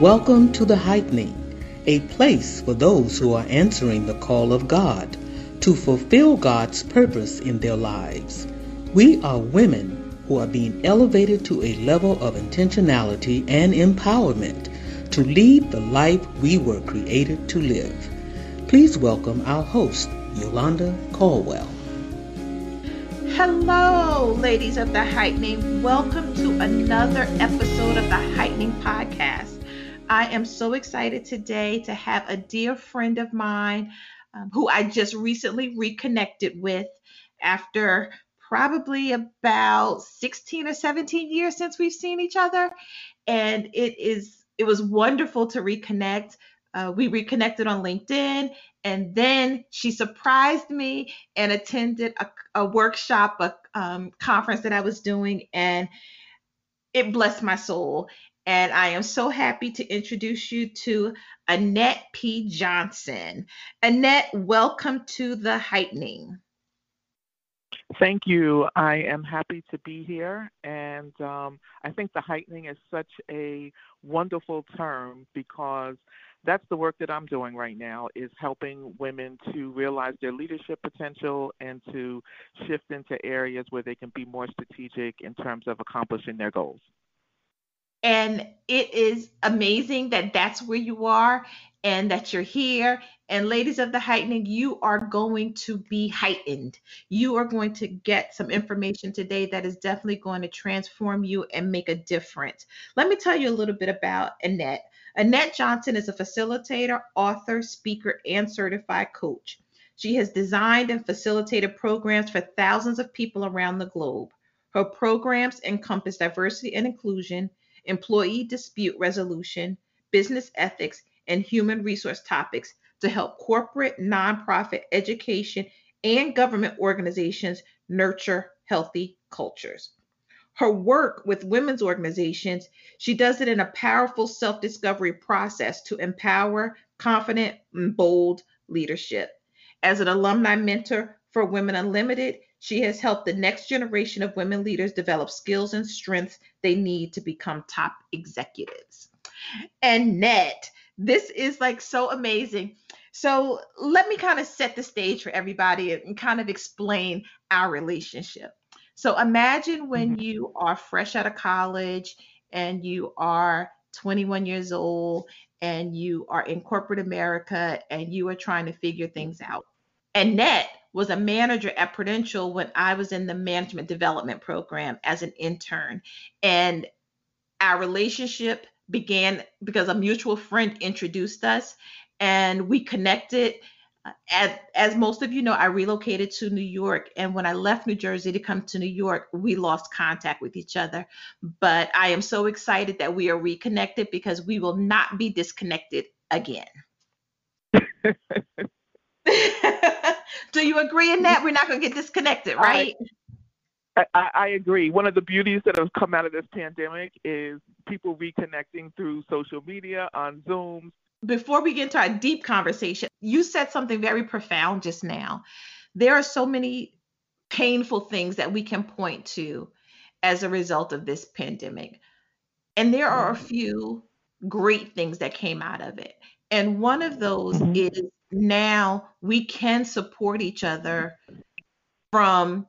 Welcome to The Heightening, a place for those who are answering the call of God to fulfill God's purpose in their lives. We are women who are being elevated to a level of intentionality and empowerment to lead the life we were created to live. Please welcome our host, Yolanda Caldwell. Hello, ladies of The Heightening. Welcome to another episode of The Heightening Podcast. I am so excited today to have a dear friend of mine who I just recently reconnected with after probably about 16 or 17 years since we've seen each other. And it was wonderful to reconnect. We reconnected on LinkedIn, and then she surprised me and attended a conference that I was doing, and it blessed my soul. And I am so happy to introduce you to Annette P. Johnson. Annette, welcome to The Heightening. Thank you. I am happy to be here. And I think The Heightening is such a wonderful term because that's the work that I'm doing right now, is helping women to realize their leadership potential and to shift into areas where they can be more strategic in terms of accomplishing their goals. And it is amazing that that's where you are and that you're here. And ladies of The Heightening, you are going to be heightened. You are going to get some information today that is definitely going to transform you and make a difference. Let me tell you a little bit about Annette. Annette Johnson is a facilitator, author, speaker, and certified coach. She has designed and facilitated programs for thousands of people around the globe. Her programs encompass diversity and inclusion, employee dispute resolution, business ethics, and human resource topics to help corporate, nonprofit, education, and government organizations nurture healthy cultures. Her work with women's organizations, she does it in a powerful self-discovery process to empower confident and bold leadership. As an alumni mentor for Women Unlimited, she has helped the next generation of women leaders develop skills and strengths they need to become top executives. Annette, this is like so amazing. So let me kind of set the stage for everybody and kind of explain our relationship. So imagine when you are fresh out of college and you are 21 years old and you are in corporate America and you are trying to figure things out. Annette was a manager at Prudential when I was in the management development program as an intern. And our relationship began because a mutual friend introduced us and we connected. As most of you know, I relocated to New York. And when I left New Jersey to come to New York, we lost contact with each other. But I am so excited that we are reconnected because we will not be disconnected again. Do you agree in that? We're not going to get disconnected, right? I agree. One of the beauties that have come out of this pandemic is people reconnecting through social media, on Zoom. Before we get into our deep conversation, you said something very profound just now. There are so many painful things that we can point to as a result of this pandemic. And there are a few great things that came out of it. And one of those is now we can support each other from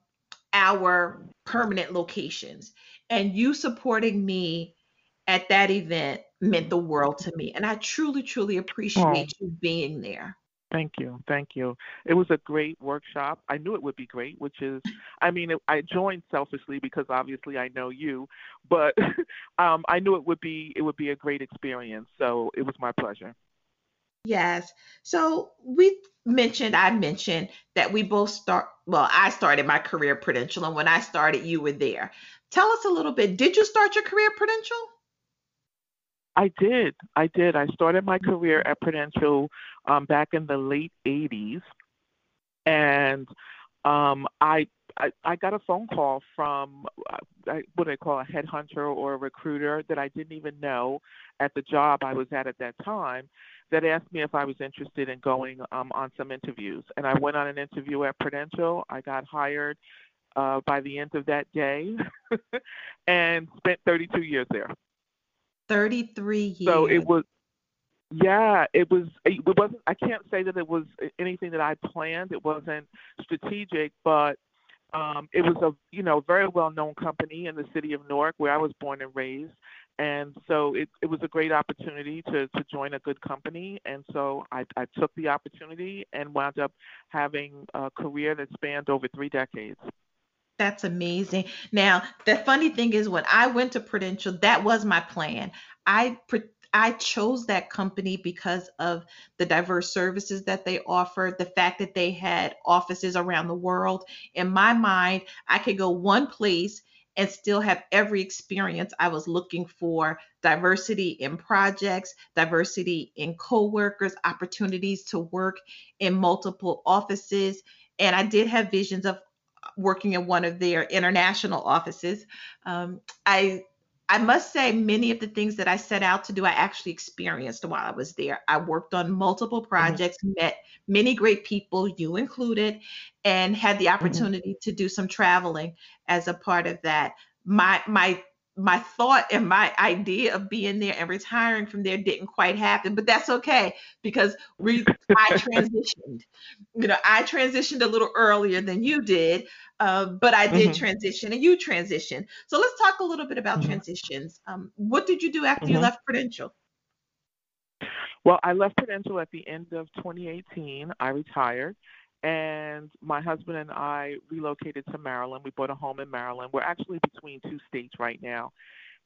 our permanent locations. And you supporting me at that event meant the world to me. And I truly, truly appreciate you being there. Thank you. Thank you. It was a great workshop. I knew it would be great, which is, I joined selfishly because obviously I know you, but I knew it would be a great experience. So it was my pleasure. Yes. So I mentioned that we both I started my career at Prudential, and when I started, you were there. Tell us a little bit. Did you start your career at Prudential? I did. I started my career at Prudential back in the late 80s. And I got a phone call from a headhunter or a recruiter that I didn't even know at the job I was at that time, that asked me if I was interested in going on some interviews. And I went on an interview at Prudential. I got hired by the end of that day and spent 32 years there. 33 years. So it was, yeah, it wasn't, I can't say that it was anything that I planned. It wasn't strategic, but it was a, you know, very well-known company in the city of Newark where I was born and raised. And so it was a great opportunity to join a good company. And so I took the opportunity and wound up having a career that spanned over 3 decades. That's amazing. Now, the funny thing is when I went to Prudential, that was my plan. I chose that company because of the diverse services that they offered, the fact that they had offices around the world. In my mind, I could go one place and still have every experience I was looking for: diversity in projects, diversity in coworkers, opportunities to work in multiple offices. And I did have visions of working in one of their international offices. I must say many of the things that I set out to do, I actually experienced while I was there. I worked on multiple projects, met many great people, you included, and had the opportunity to do some traveling as a part of that. My thought and my idea of being there and retiring from there didn't quite happen, but that's okay because I transitioned. You know, I transitioned a little earlier than you did, but I did transition and you transitioned. So let's talk a little bit about transitions. What did you do after you left Prudential? Well, I left Prudential at the end of 2018. I retired. And my husband and I relocated to Maryland. We bought a home in Maryland. We're actually between 2 states right now.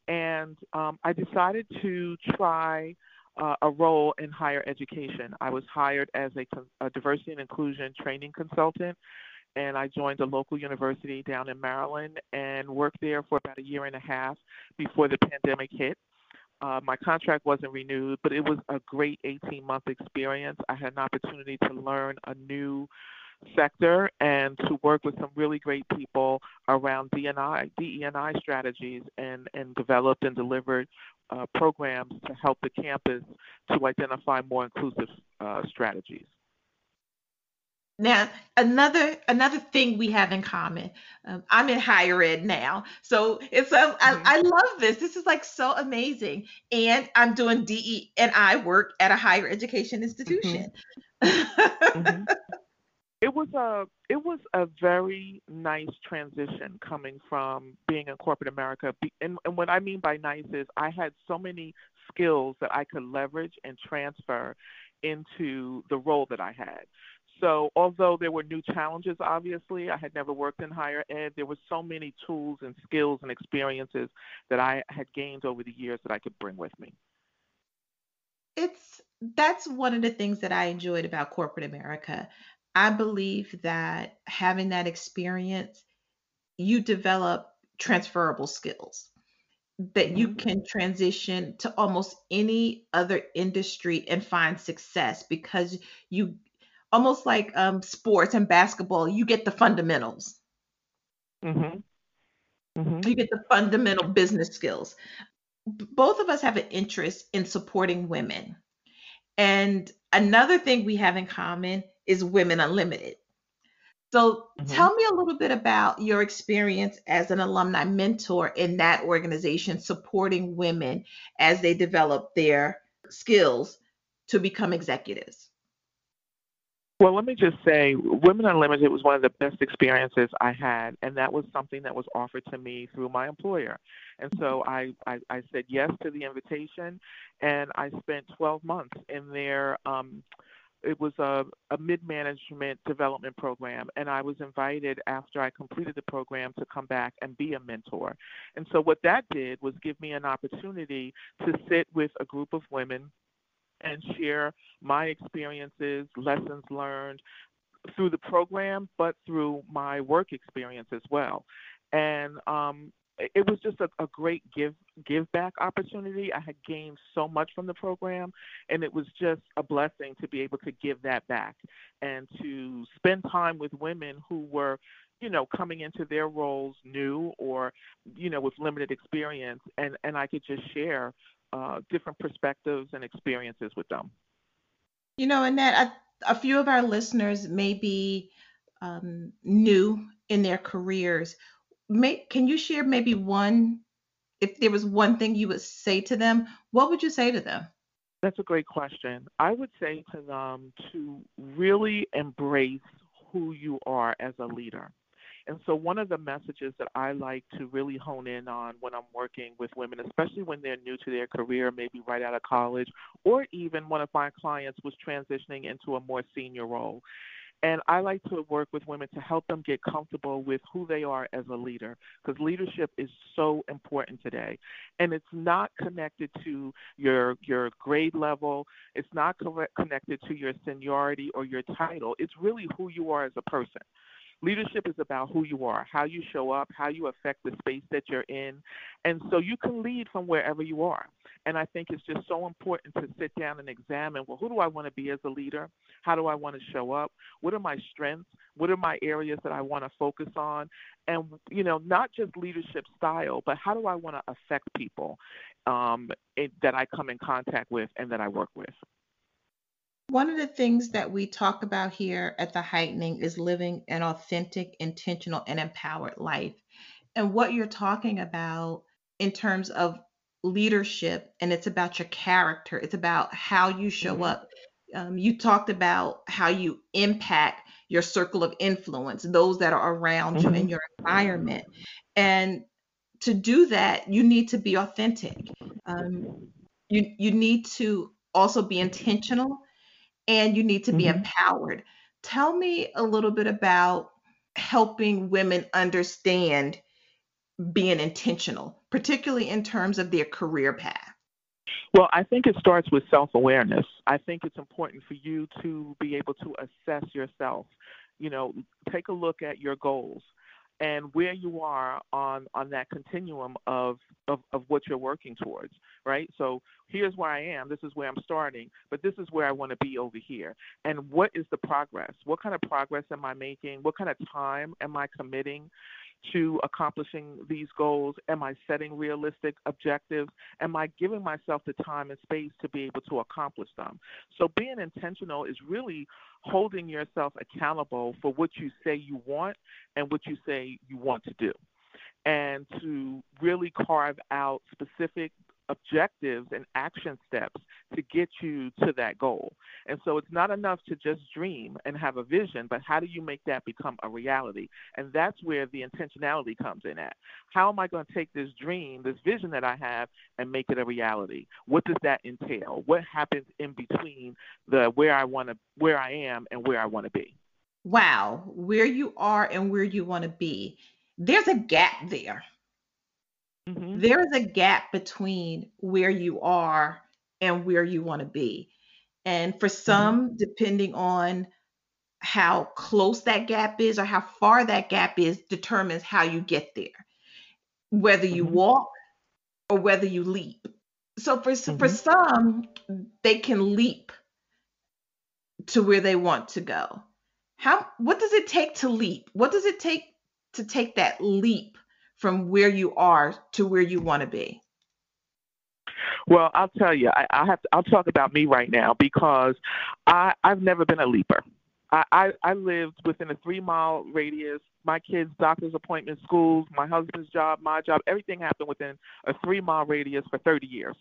And I decided to try a role in higher education. I was hired as a diversity and inclusion training consultant. And I joined a local university down in Maryland and worked there for about 1.5 years before the pandemic hit. My contract wasn't renewed, but it was a great 18-month experience. I had an opportunity to learn a new sector and to work with some really great people around DE&I strategies and developed and delivered programs to help the campus to identify more inclusive strategies. Now, another thing we have in common, I'm in higher ed now, so it's I love this. This is like so amazing, and I'm doing DE&I work at a higher education institution. It was a very nice transition coming from being in corporate America, and what I mean by nice is I had so many skills that I could leverage and transfer into the role that I had. So although there were new challenges, obviously, I had never worked in higher ed. There were so many tools and skills and experiences that I had gained over the years that I could bring with me. That's one of the things that I enjoyed about corporate America. I believe that having that experience, you develop transferable skills that you can transition to almost any other industry and find success because you almost like sports and basketball, you get the fundamentals. You get the fundamental business skills. Both of us have an interest in supporting women. And another thing we have in common is Women Unlimited. So tell me a little bit about your experience as an alumni mentor in that organization, supporting women as they develop their skills to become executives. Well, let me just say, Women Unlimited was one of the best experiences I had, and that was something that was offered to me through my employer. And so I said yes to the invitation, and I spent 12 months in their it was a mid-management development program, and I was invited after I completed the program to come back and be a mentor. And so what that did was give me an opportunity to sit with a group of women and share my experiences, lessons learned through the program, but through my work experience as well. And it was just a great give back opportunity. I had gained so much from the program, and it was just a blessing to be able to give that back and to spend time with women who were, you know, coming into their roles new or, you know, with limited experience, and I could just share different perspectives and experiences with them. You know, Annette, a few of our listeners may be new in their careers. Can you share maybe one if there was one thing you would say to them, what would you say to them? That's a great question. I would say to them to really embrace who you are as a leader. And so one of the messages that I like to really hone in on when I'm working with women, especially when they're new to their career, maybe right out of college, or even one of my clients was transitioning into a more senior role. And I like to work with women to help them get comfortable with who they are as a leader, because leadership is so important today. And it's not connected to your grade level. It's not connected to your seniority or your title. It's really who you are as a person. Leadership is about who you are, how you show up, how you affect the space that you're in. And so you can lead from wherever you are. And I think it's just so important to sit down and examine, well, who do I want to be as a leader? How do I want to show up? What are my strengths? What are my areas that I want to focus on? And, you know, not just leadership style, but how do I want to affect people that I come in contact with and that I work with? One of the things that we talk about here at The Heightening is living an authentic, intentional, and empowered life. And what you're talking about in terms of leadership, and it's about your character, it's about how you show up. You talked about how you impact your circle of influence, those that are around you in your environment. And to do that, you need to be authentic. You need to also be intentional. And you need to be empowered. Tell me a little bit about helping women understand being intentional, particularly in terms of their career path. Well, I think it starts with self-awareness. I think it's important for you to be able to assess yourself. You know, take a look at your goals and where you are on that continuum of what you're working towards, right? So here's where I am, this is where I'm starting, but this is where I want to be over here. And what is the progress? What kind of progress am I making? What kind of time am I committing to accomplishing these goals? Am I setting realistic objectives? Am I giving myself the time and space to be able to accomplish them? So being intentional is really holding yourself accountable for what you say you want and what you say you want to do, and to really carve out specific objectives and action steps to get you to that goal. And so it's not enough to just dream and have a vision, but how do you make that become a reality? And that's where the intentionality comes in at. How am I going to take this dream, this vision that I have, and make it a reality? What does that entail? What happens in between the where I am and where I want to be? Wow, where you are and where you want to be. There's a gap there. There is a gap between where you are and where you want to be. And for some, depending on how close that gap is or how far that gap is, determines how you get there, whether you walk or whether you leap. So for some, they can leap to where they want to go. What does it take to leap? What does it take to take that leap from where you are to where you want to be? Well, I'll tell you, I'll talk about me right now, because I've never been a leaper. I lived within a 3-mile radius. My kids' doctor's appointments, schools, my husband's job, my job, everything happened within a 3-mile radius for 30 years.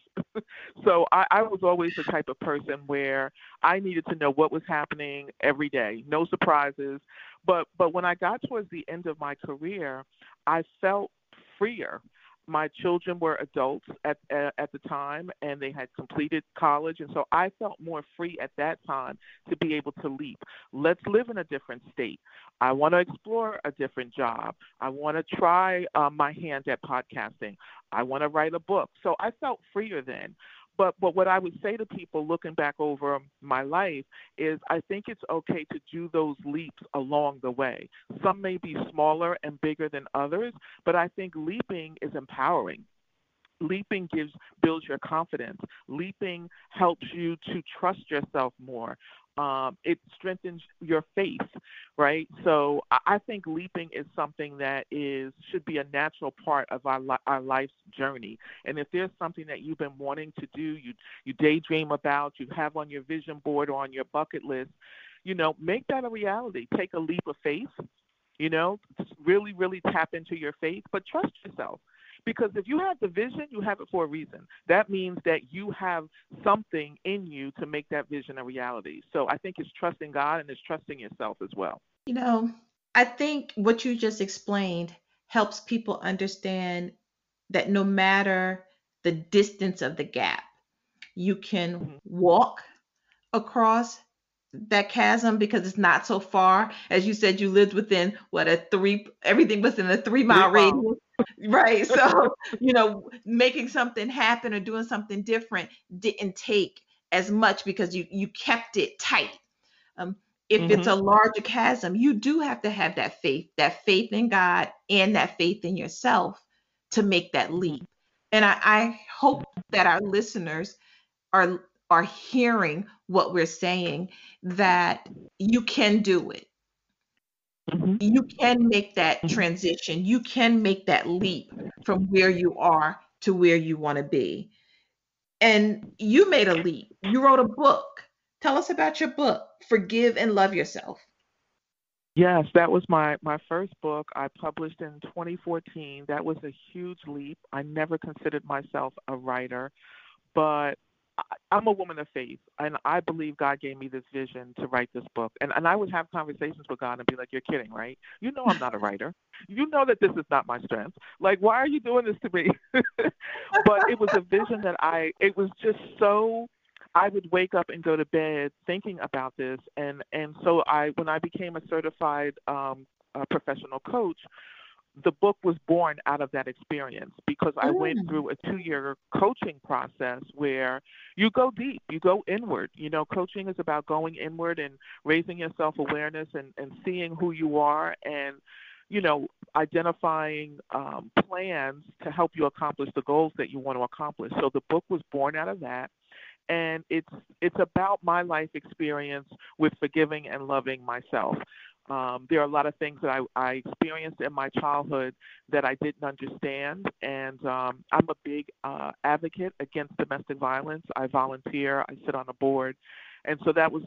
So I was always the type of person where I needed to know what was happening every day, no surprises. But when I got towards the end of my career, I felt freer. My children were adults at the time, and they had completed college, and so I felt more free at that time to be able to leap. Let's live in a different state. I want to explore a different job. I want to try my hand at podcasting. I want to write a book. So I felt freer then. But what I would say to people looking back over my life is I think it's okay to do those leaps along the way. Some may be smaller and bigger than others, but I think leaping is empowering. Leaping builds your confidence. Leaping helps you to trust yourself more. It strengthens your faith, right? So I think leaping is something that should be a natural part of our life's journey. And if there's something that you've been wanting to do, you daydream about, you have on your vision board or on your bucket list, you know, make that a reality. Take a leap of faith, you know, really, really tap into your faith, but trust yourself. Because if you have the vision, you have it for a reason. That means that you have something in you to make that vision a reality. So I think it's trusting God and it's trusting yourself as well. You know, I think what you just explained helps people understand that no matter the distance of the gap, you can walk across that chasm because it's not so far. As you said, you lived within everything within a 3 mile radius. Right. So, you know, making something happen or doing something different didn't take as much because you kept it tight. If it's a larger chasm, you do have to have that faith in God and that faith in yourself to make that leap. And I hope that our listeners are hearing what we're saying, that you can do it. You can make that transition. You can make that leap from where you are to where you want to be. And you made a leap. You wrote a book. Tell us about your book, Forgive and Love Yourself. Yes, that was my first book. I published in 2014. That was a huge leap. I never considered myself a writer, but I'm a woman of faith, and I believe God gave me this vision to write this book. And I would have conversations with God and be like, you're kidding, right? You know I'm not a writer. You know that this is not my strength. Like, why are you doing this to me? But it was a vision that it was just so, I would wake up and go to bed thinking about this. And so when I became a certified professional coach, the book was born out of that experience because I went through a 2-year coaching process where you go deep, you go inward. You know, coaching is about going inward and raising your self-awareness and seeing who you are and, you know, identifying plans to help you accomplish the goals that you want to accomplish. So the book was born out of that. And it's about my life experience with forgiving and loving myself. There are a lot of things that I experienced in my childhood that I didn't understand, and I'm a big advocate against domestic violence. I volunteer. I sit on a board. And so that was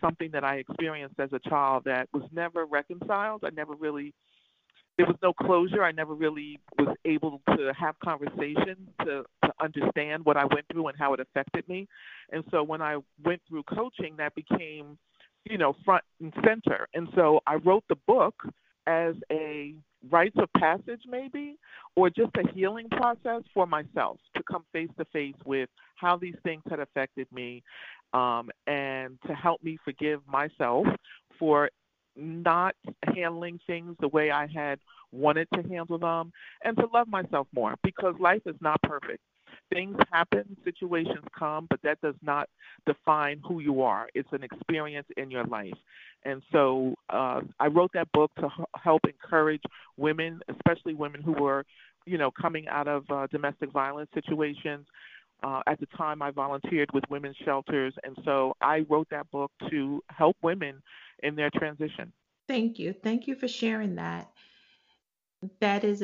something that I experienced as a child that was never reconciled. There was no closure. I never really was able to have conversation to understand what I went through and how it affected me. And so when I went through coaching, that became front and center. And so I wrote the book as a rites of passage maybe, or just a healing process for myself to come face to face with how these things had affected me and to help me forgive myself for not handling things the way I had wanted to handle them and to love myself more because life is not perfect. Things happen, situations come, but that does not define who you are. It's an experience in your life. And so I wrote that book to help encourage women, especially women who were, coming out of domestic violence situations. At the time, I volunteered with women's shelters. And so I wrote that book to help women in their transition. Thank you. Thank you for sharing that. That is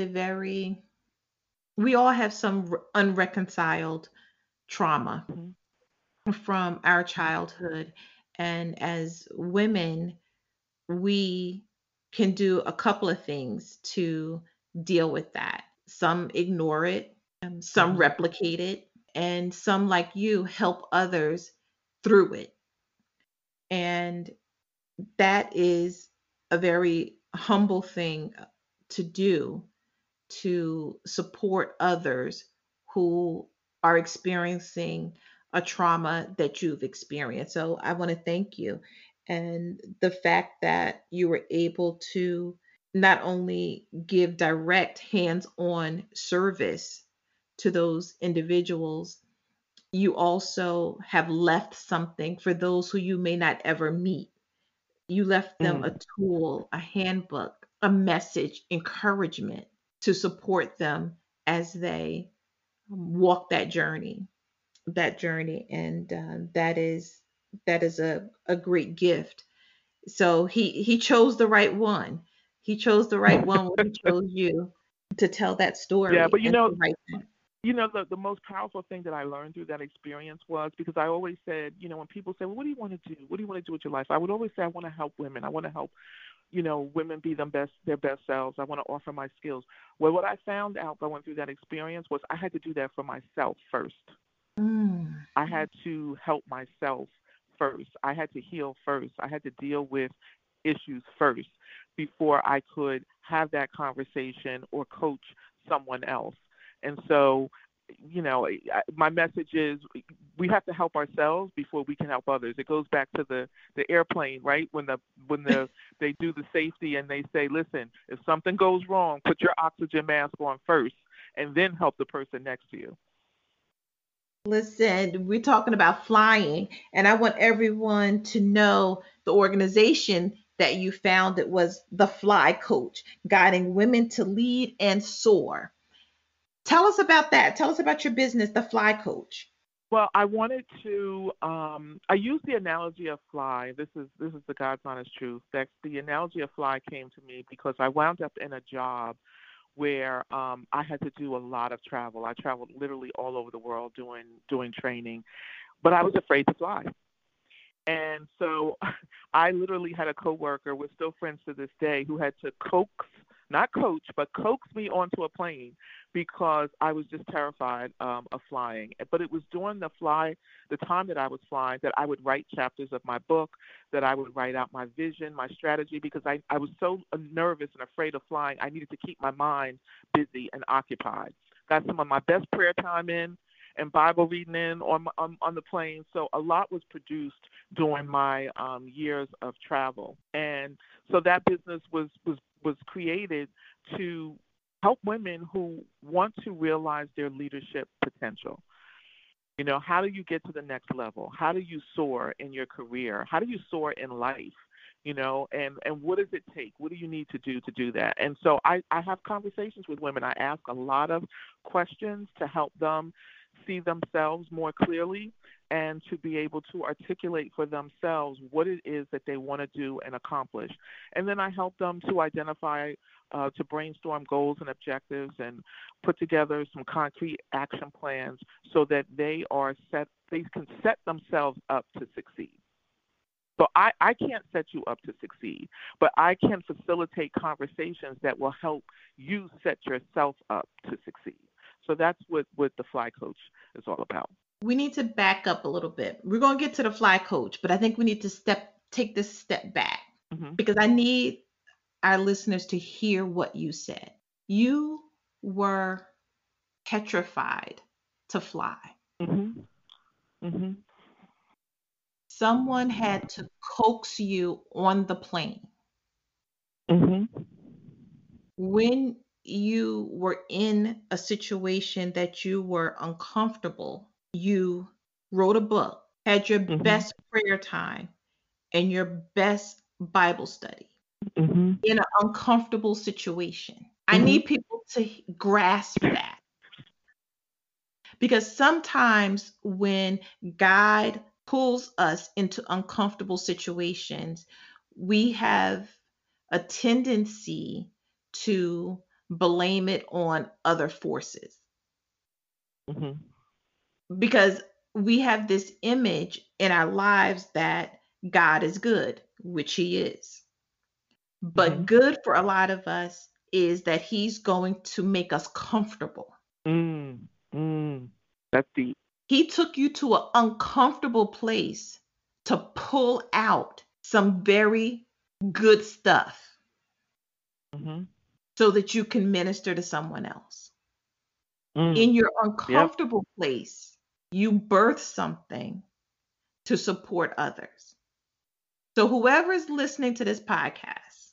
we all have some unreconciled trauma from our childhood. And as women, we can do a couple of things to deal with that. Some ignore it, some replicate it, and some, like you, help others through it. And that is a very humble thing to do, to support others who are experiencing a trauma that you've experienced. So I want to thank you. And the fact that you were able to not only give direct hands-on service to those individuals, you also have left something for those who you may not ever meet. You left them a tool, a handbook, a message, encouragement, to support them as they walk that journey. And that is a great gift. So he chose the right one. He chose the right one when he chose you to tell that story. Yeah, but you know, the most powerful thing that I learned through that experience was, because I always said, you know, when people say, well, what do you want to do? What do you want to do with your life? I would always say, I want to help women. I want to help, you know, women be their best selves. I want to offer my skills. Well, what I found out going through that experience was I had to do that for myself first. Mm. I had to help myself first. I had to heal first. I had to deal with issues first before I could have that conversation or coach someone else. And so, you know, my message is we have to help ourselves before we can help others. It goes back to the airplane, right? When they do the safety and they say, listen, if something goes wrong, put your oxygen mask on first and then help the person next to you. Listen, we're talking about flying, and I want everyone to know the organization that you founded was The Fly Coach, guiding women to lead and soar. Tell us about that. Tell us about your business, The Fly Coach. Well, I wanted to, I used the analogy of fly. This is the God's honest truth. That the analogy of fly came to me because I wound up in a job where I had to do a lot of travel. I traveled literally all over the world doing training, but I was afraid to fly. And so I literally had a coworker, we're still friends to this day, who had to coax me onto a plane because I was just terrified of flying. But it was during the time that I was flying, that I would write chapters of my book, that I would write out my vision, my strategy, because I was so nervous and afraid of flying. I needed to keep my mind busy and occupied. Got some of my best prayer time in and Bible reading in on the plane. So a lot was produced during my years of travel. And so that business was created to help women who want to realize their leadership potential. You know, how do you get to the next level? How do you soar in your career? How do you soar in life? You know, and what does it take? What do you need to do that? And so I have conversations with women. I ask a lot of questions to help them see themselves more clearly and to be able to articulate for themselves what it is that they want to do and accomplish. And then I help them to identify, to brainstorm goals and objectives and put together some concrete action plans so that they can set themselves up to succeed. So I can't set you up to succeed, but I can facilitate conversations that will help you set yourself up to succeed. So that's what the Fly Coach is all about. We need to back up a little bit. We're going to get to the Fly Coach, but I think we need to take this step back, mm-hmm. because I need our listeners to hear what you said. You were petrified to fly. Mm-hmm. Mm-hmm. Someone had to coax you on the plane. Mm-hmm. When you were in a situation that you were uncomfortable, you wrote a book, had your mm-hmm. best prayer time and your best Bible study mm-hmm. in an uncomfortable situation. Mm-hmm. I need people to grasp that, because sometimes when God pulls us into uncomfortable situations, we have a tendency to blame it on other forces. Mm-hmm. Because we have this image in our lives that God is good, which he is. But mm-hmm. good for a lot of us is that he's going to make us comfortable. That's deep. He took you to an uncomfortable place to pull out some very good stuff. Mm-hmm. So that you can minister to someone else. In your uncomfortable yep. place, you birth something to support others. So whoever is listening to this podcast,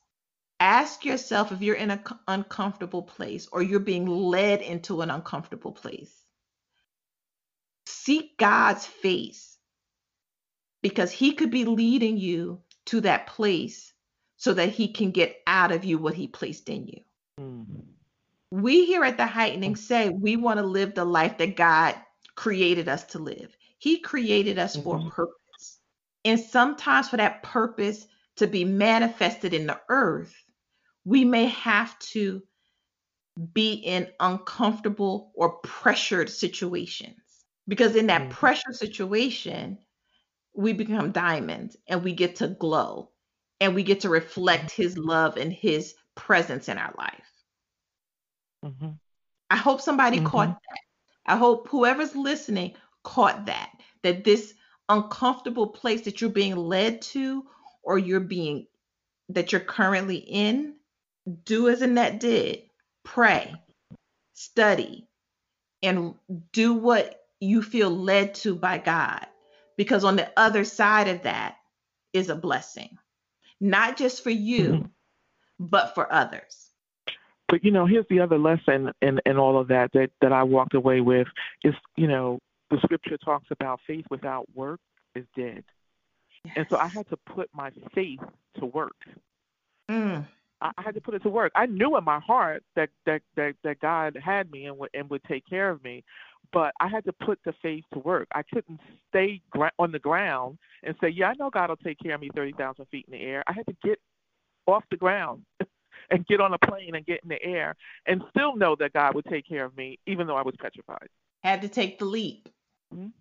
ask yourself if you're in an uncomfortable place or you're being led into an uncomfortable place. Seek God's face, because he could be leading you to that place so that he can get out of you what he placed in you. We here at The Heightening say we want to live the life that God created us to live. He created us mm-hmm. for a purpose. And sometimes for that purpose to be manifested in the earth, we may have to be in uncomfortable or pressured situations. Because in that pressure situation, we become diamonds and we get to glow and we get to reflect his love and his presence in our life. Mm-hmm. I hope somebody caught that. I hope whoever's listening caught that, that this uncomfortable place that you're being led to or that you're currently in, do as Annette did, pray, study, and do what you feel led to by God, because on the other side of that is a blessing, not just for you, but for others. But, here's the other lesson in all of that I walked away with is, the scripture talks about faith without work is dead. Yes. And so I had to put my faith to work. I had to put it to work. I knew in my heart that God had me and would take care of me, but I had to put the faith to work. I couldn't stay on the ground and say, yeah, I know God will take care of me 30,000 feet in the air. I had to get off the ground and get on a plane and get in the air and still know that God would take care of me, even though I was petrified. Had to take the leap.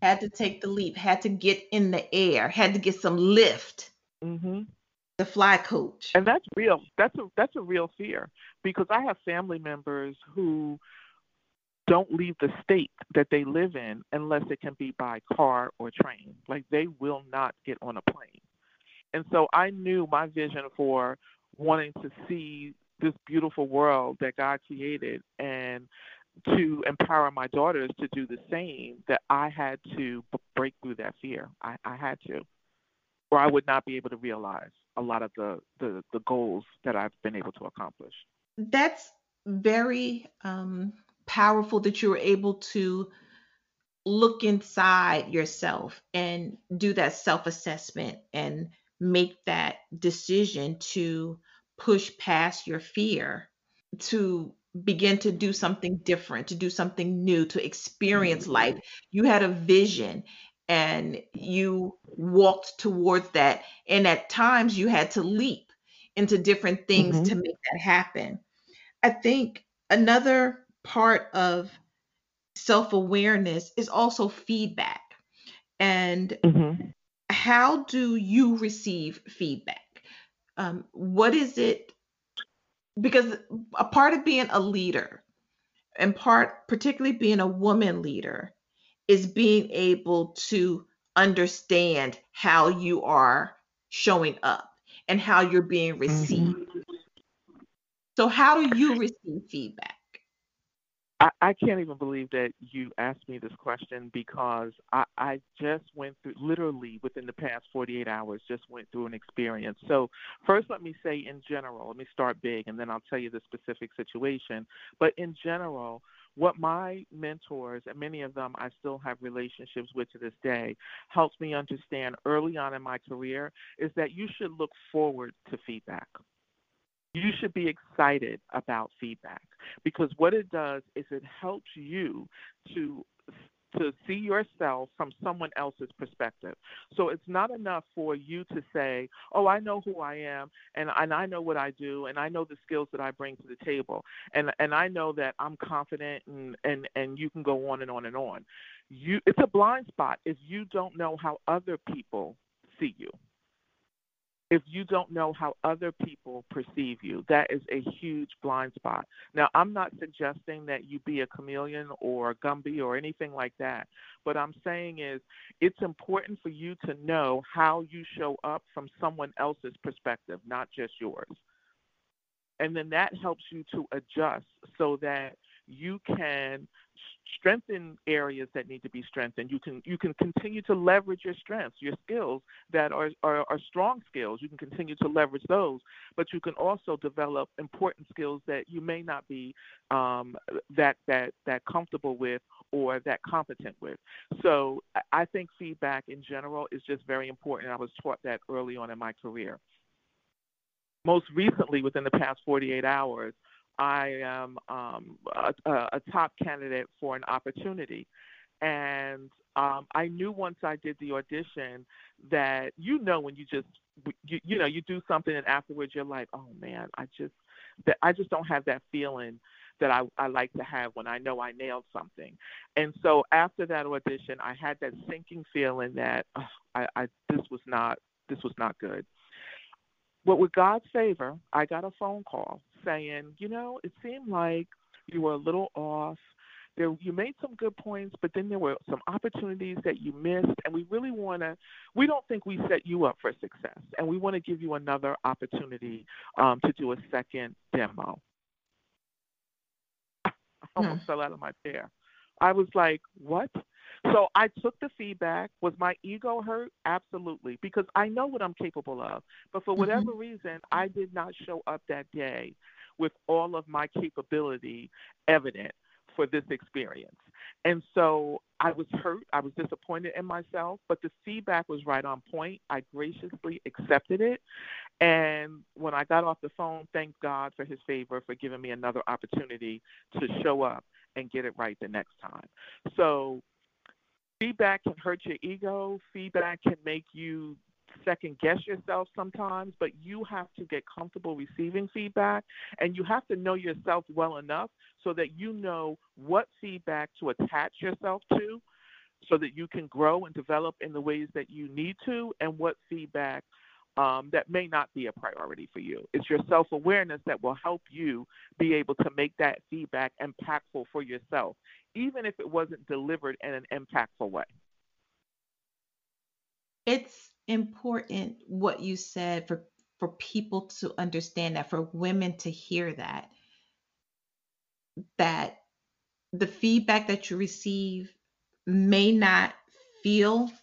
Had to take the leap. Had to get in the air. Had to get some lift. The fly coach. And that's real. That's a real fear, because I have family members who don't leave the state that they live in unless it can be by car or train. Like, they will not get on a plane. And so I knew my vision for wanting to see this beautiful world that God created and to empower my daughters to do the same, that I had to break through that fear. I had to, or I would not be able to realize a lot of the goals that I've been able to accomplish. That's very powerful that you were able to look inside yourself and do that self-assessment and make that decision to push past your fear, to begin to do something different, to do something new, to experience life. You had a vision and you walked towards that. And at times you had to leap into different things to make that happen. I think another part of self-awareness is also feedback. And how do you receive feedback? What is it? Because a part of being a leader, and particularly being a woman leader, is being able to understand how you are showing up and how you're being received. So how do you receive feedback? I can't even believe that you asked me this question, because I just went through, literally within the past 48 hours, just went through an experience. So first, let me say in general, let me start big, and then I'll tell you the specific situation. But in general, what my mentors, and many of them I still have relationships with to this day, helped me understand early on in my career is that you should look forward to feedback. You should be excited about feedback, because what it does is it helps you to see yourself from someone else's perspective. So it's not enough for you to say, oh, I know who I am, and I know what I do, and I know the skills that I bring to the table, and I know that I'm confident, and you can go on and on and on. It's a blind spot if you don't know how other people see you. If you don't know how other people perceive you, that is a huge blind spot. Now, I'm not suggesting that you be a chameleon or a Gumby or anything like that. What I'm saying is it's important for you to know how you show up from someone else's perspective, not just yours. And then that helps you to adjust so that you can strengthen areas that need to be strengthened. You can continue to leverage your strengths, your skills that are strong skills. You can continue to leverage those, but you can also develop important skills that you may not be that comfortable with or that competent with. So I think feedback in general is just very important. I was taught that early on in my career. Most recently, within the past 48 hours, I am a top candidate for an opportunity. And I knew once I did the audition that, when you just, you do something and afterwards you're like, oh man, I just don't have that feeling that I like to have when I know I nailed something. And so after that audition, I had that sinking feeling that this was not good. But with God's favor, I got a phone call saying, you know, it seemed like you were a little off. You made some good points, but then there were some opportunities that you missed, and we don't think we set you up for success, and we want to give you another opportunity to do a second demo. I almost fell out of my chair. I was like, what? So I took the feedback. Was my ego hurt? Absolutely, because I know what I'm capable of. But for whatever reason, I did not show up that day with all of my capability evident for this experience. And so I was hurt. I was disappointed in myself, but the feedback was right on point. I graciously accepted it. And when I got off the phone, thank God for his favor for giving me another opportunity to show up and get it right the next time. So feedback can hurt your ego. Feedback can make you second guess yourself sometimes, but you have to get comfortable receiving feedback, and you have to know yourself well enough so that you know what feedback to attach yourself to so that you can grow and develop in the ways that you need to, and what feedback that may not be a priority for you. It's your self-awareness that will help you be able to make that feedback impactful for yourself, even if it wasn't delivered in an impactful way. It's important what you said for people to understand that, for women to hear that the feedback that you receive may not give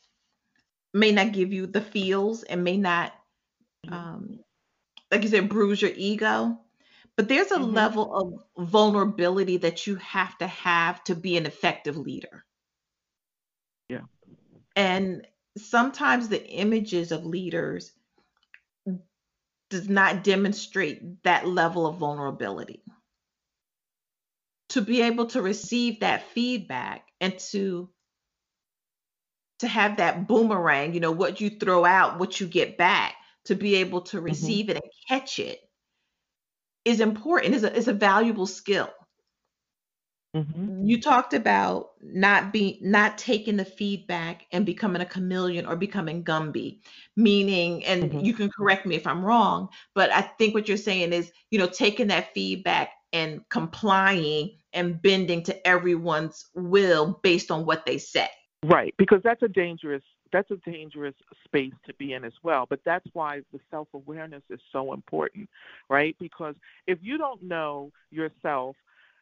you the feels and may not, like you said, bruise your ego, but there's a level of vulnerability that you have to be an effective leader. Yeah. And sometimes the images of leaders does not demonstrate that level of vulnerability. To be able to receive that feedback and to have that boomerang, you know, what you throw out, what you get back, to be able to receive it and catch it is important. It's a valuable skill. You talked about not taking the feedback and becoming a chameleon or becoming Gumby, meaning, and you can correct me if I'm wrong, but I think what you're saying is, you know, taking that feedback and complying and bending to everyone's will based on what they say. Right, because that's a dangerous space to be in as well. But that's why the self-awareness is so important, right? Because if you don't know yourself,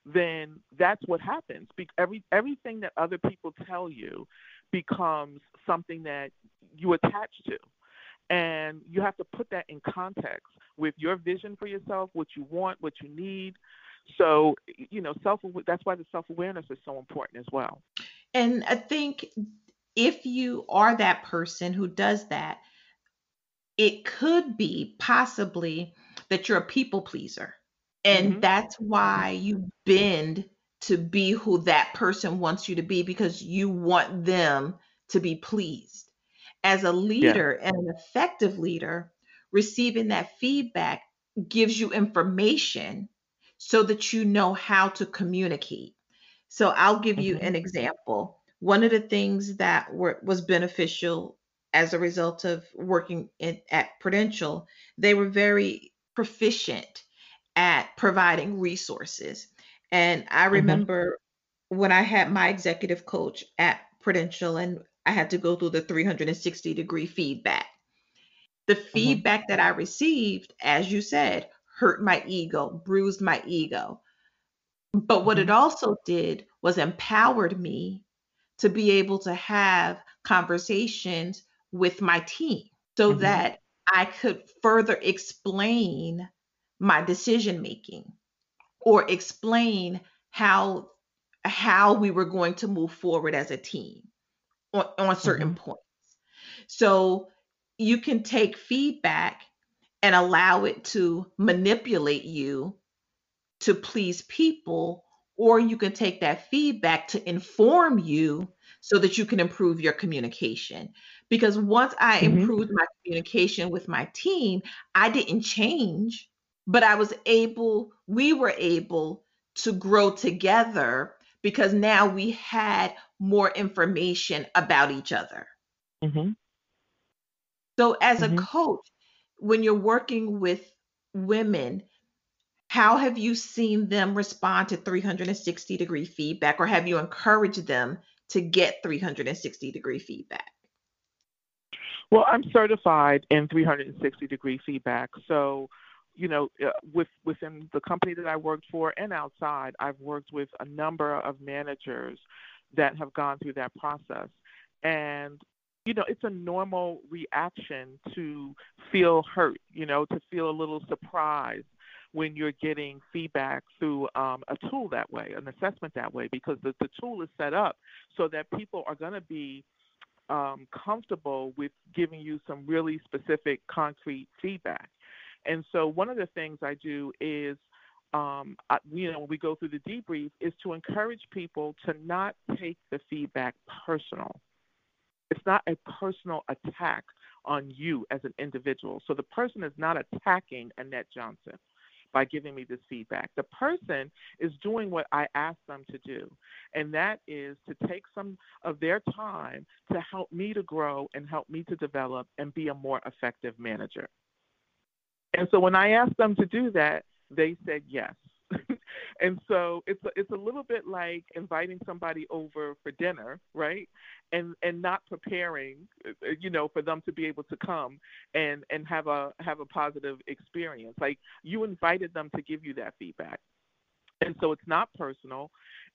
then that's what happens. Everything that other people tell you becomes something that you attach to. And you have to put that in context with your vision for yourself, what you want, what you need. So, you know, that's why the self-awareness is so important as well. And I think if you are that person who does that, it could be possibly that you're a people pleaser. And that's why you bend to be who that person wants you to be, because you want them to be pleased. As a leader and an effective leader, receiving that feedback gives you information so that you know how to communicate. So I'll give you an example. One of the things that was beneficial as a result of working at Prudential, they were very proficient at providing resources. And I remember when I had my executive coach at Prudential and I had to go through the 360-degree feedback. The feedback that I received, as you said, hurt my ego, bruised my ego. But what it also did was empowered me to be able to have conversations with my team so that I could further explain my decision making or explain how we were going to move forward as a team on certain points. So you can take feedback and allow it to manipulate you to please people, or you can take that feedback to inform you so that you can improve your communication. Because once I improved my communication with my team, I didn't change, but we were able to grow together because now we had more information about each other. Mm-hmm. So as mm-hmm. a coach, when you're working with women, how have you seen them respond to 360-degree feedback, or have you encouraged them to get 360-degree feedback? Well, I'm certified in 360-degree feedback. So, you know, within the company that I worked for and outside, I've worked with a number of managers that have gone through that process. And, you know, it's a normal reaction to feel hurt, you know, to feel a little surprised when you're getting feedback through a tool that way, an assessment that way, because the tool is set up so that people are going to be comfortable with giving you some really specific, concrete feedback. And so one of the things I do is, you know, when we go through the debrief, is to encourage people to not take the feedback personal. It's not a personal attack on you as an individual. So the person is not attacking Annette Johnson by giving me this feedback. The person is doing what I asked them to do, and that is to take some of their time to help me to grow and help me to develop and be a more effective manager. And so when I asked them to do that, they said yes. And so it's a little bit like inviting somebody over for dinner, right? And not preparing, you know, for them to be able to come and have a positive experience. Like, you invited them to give you that feedback. And so it's not personal,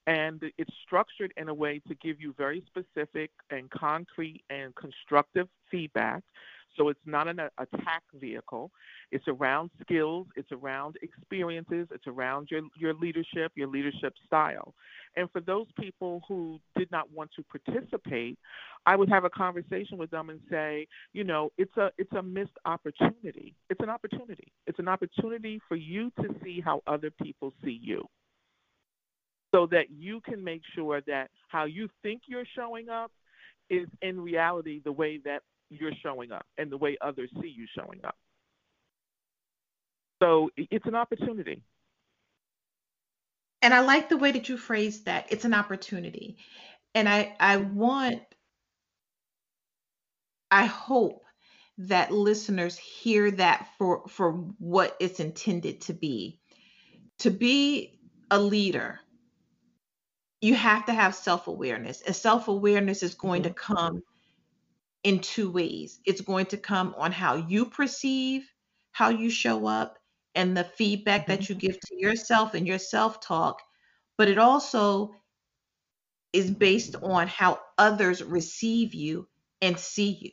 and it's structured in a way to give you very specific and concrete and constructive feedback. So it's not an attack vehicle. It's around skills. It's around experiences. It's around your leadership style. And for those people who did not want to participate, I would have a conversation with them and say, you know, it's a missed opportunity. It's an opportunity. It's an opportunity for you to see how other people see you, so that you can make sure that how you think you're showing up is in reality the way that you're showing up and the way others see you showing up. So it's an opportunity. And I like the way that you phrased that. It's an opportunity. And I hope that listeners hear that for what it's intended to be. To be a leader, you have to have self-awareness, and self-awareness is going to come in two ways. It's going to come on how you perceive, how you show up, and the feedback that you give to yourself and your self-talk, but it also is based on how others receive you and see you.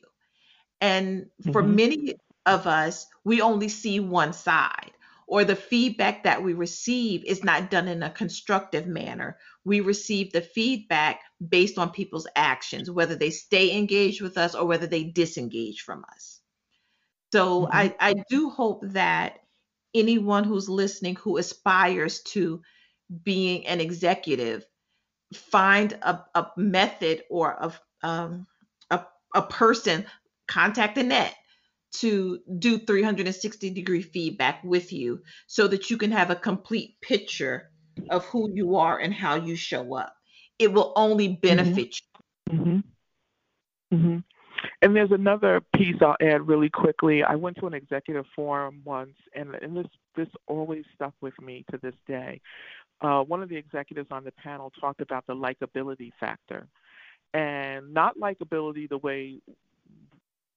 And for many of us, we only see one side, or the feedback that we receive is not done in a constructive manner. We receive the feedback based on people's actions, whether they stay engaged with us or whether they disengage from us. So I do hope that anyone who's listening who aspires to being an executive find a method or a person, contact Annette, to do 360-degree feedback with you so that you can have a complete picture of who you are and how you show up. It will only benefit you. And there's another piece I'll add really quickly. I went to an executive forum once, and this always stuck with me to this day. One of the executives on the panel talked about the likability factor, and not likability the way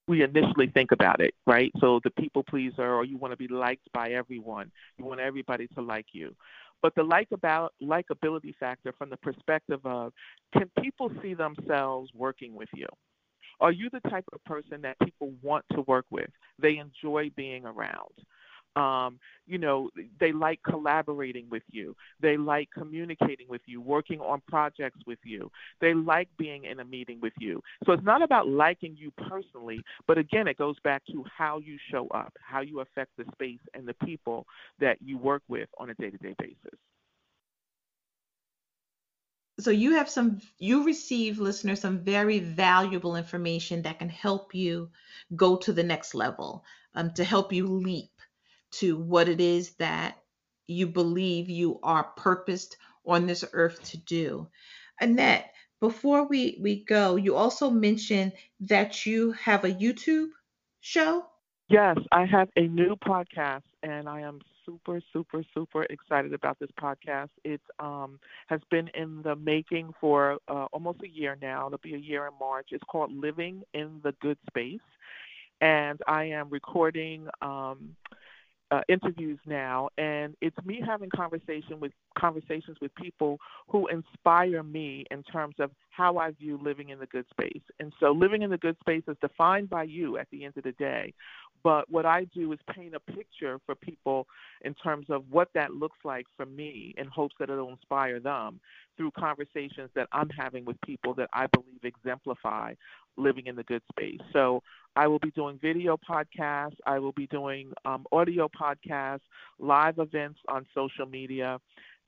we initially think about it, right? So the people pleaser, or you want to be liked by everyone. You want everybody to like you. But the likability factor from the perspective of, can people see themselves working with you? Are you the type of person that people want to work with? They enjoy being around. You know, they like collaborating with you. They like communicating with you, working on projects with you. They like being in a meeting with you. So it's not about liking you personally, but again, it goes back to how you show up, how you affect the space and the people that you work with on a day-to-day basis. So you receive, listeners, some very valuable information that can help you go to the next level, to help you leap to what it is that you believe you are purposed on this earth to do. Annette, before we go, you also mentioned that you have a YouTube show. Yes, I have a new podcast, and I am super, super, super excited about this podcast. It has been in the making for almost a year now. It'll be a year in March. It's called Living in the Good Space, and I am recording interviews now, and it's me having conversations with people who inspire me in terms of how I view living in the good space. And so living in the good space is defined by you at the end of the day. But what I do is paint a picture for people in terms of what that looks like for me in hopes that it'll inspire them through conversations that I'm having with people that I believe exemplify living in the good space. So I will be doing video podcasts. I will be doing audio podcasts, live events on social media,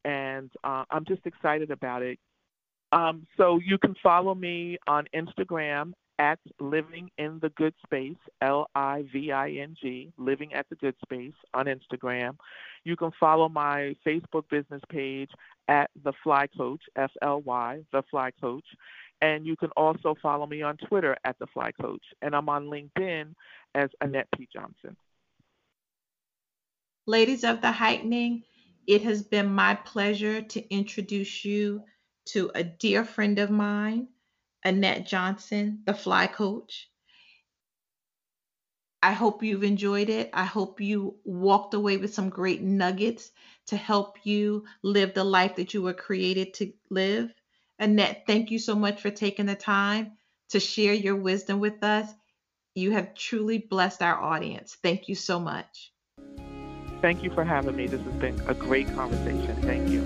and I'm just excited about it. So you can follow me on Instagram at Living in the Good Space, L-I-V-I-N-G, Living at the Good Space on Instagram. You can follow my Facebook business page at The Fly Coach, F-L-Y, The Fly Coach. And you can also follow me on Twitter at The Fly Coach. And I'm on LinkedIn as Annette P. Johnson. Ladies of The Heightening, it has been my pleasure to introduce you to a dear friend of mine, Annette Johnson, The Fly Coach. I hope you've enjoyed it. I hope you walked away with some great nuggets to help you live the life that you were created to live. Annette, thank you so much for taking the time to share your wisdom with us. You have truly blessed our audience. Thank you so much. Thank you for having me. This has been a great conversation. Thank you.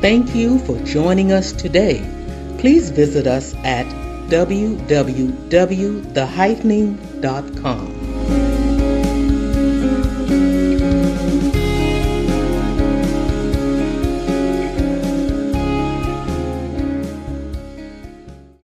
Thank you for joining us today. Please visit us at www.TheHeightening.com.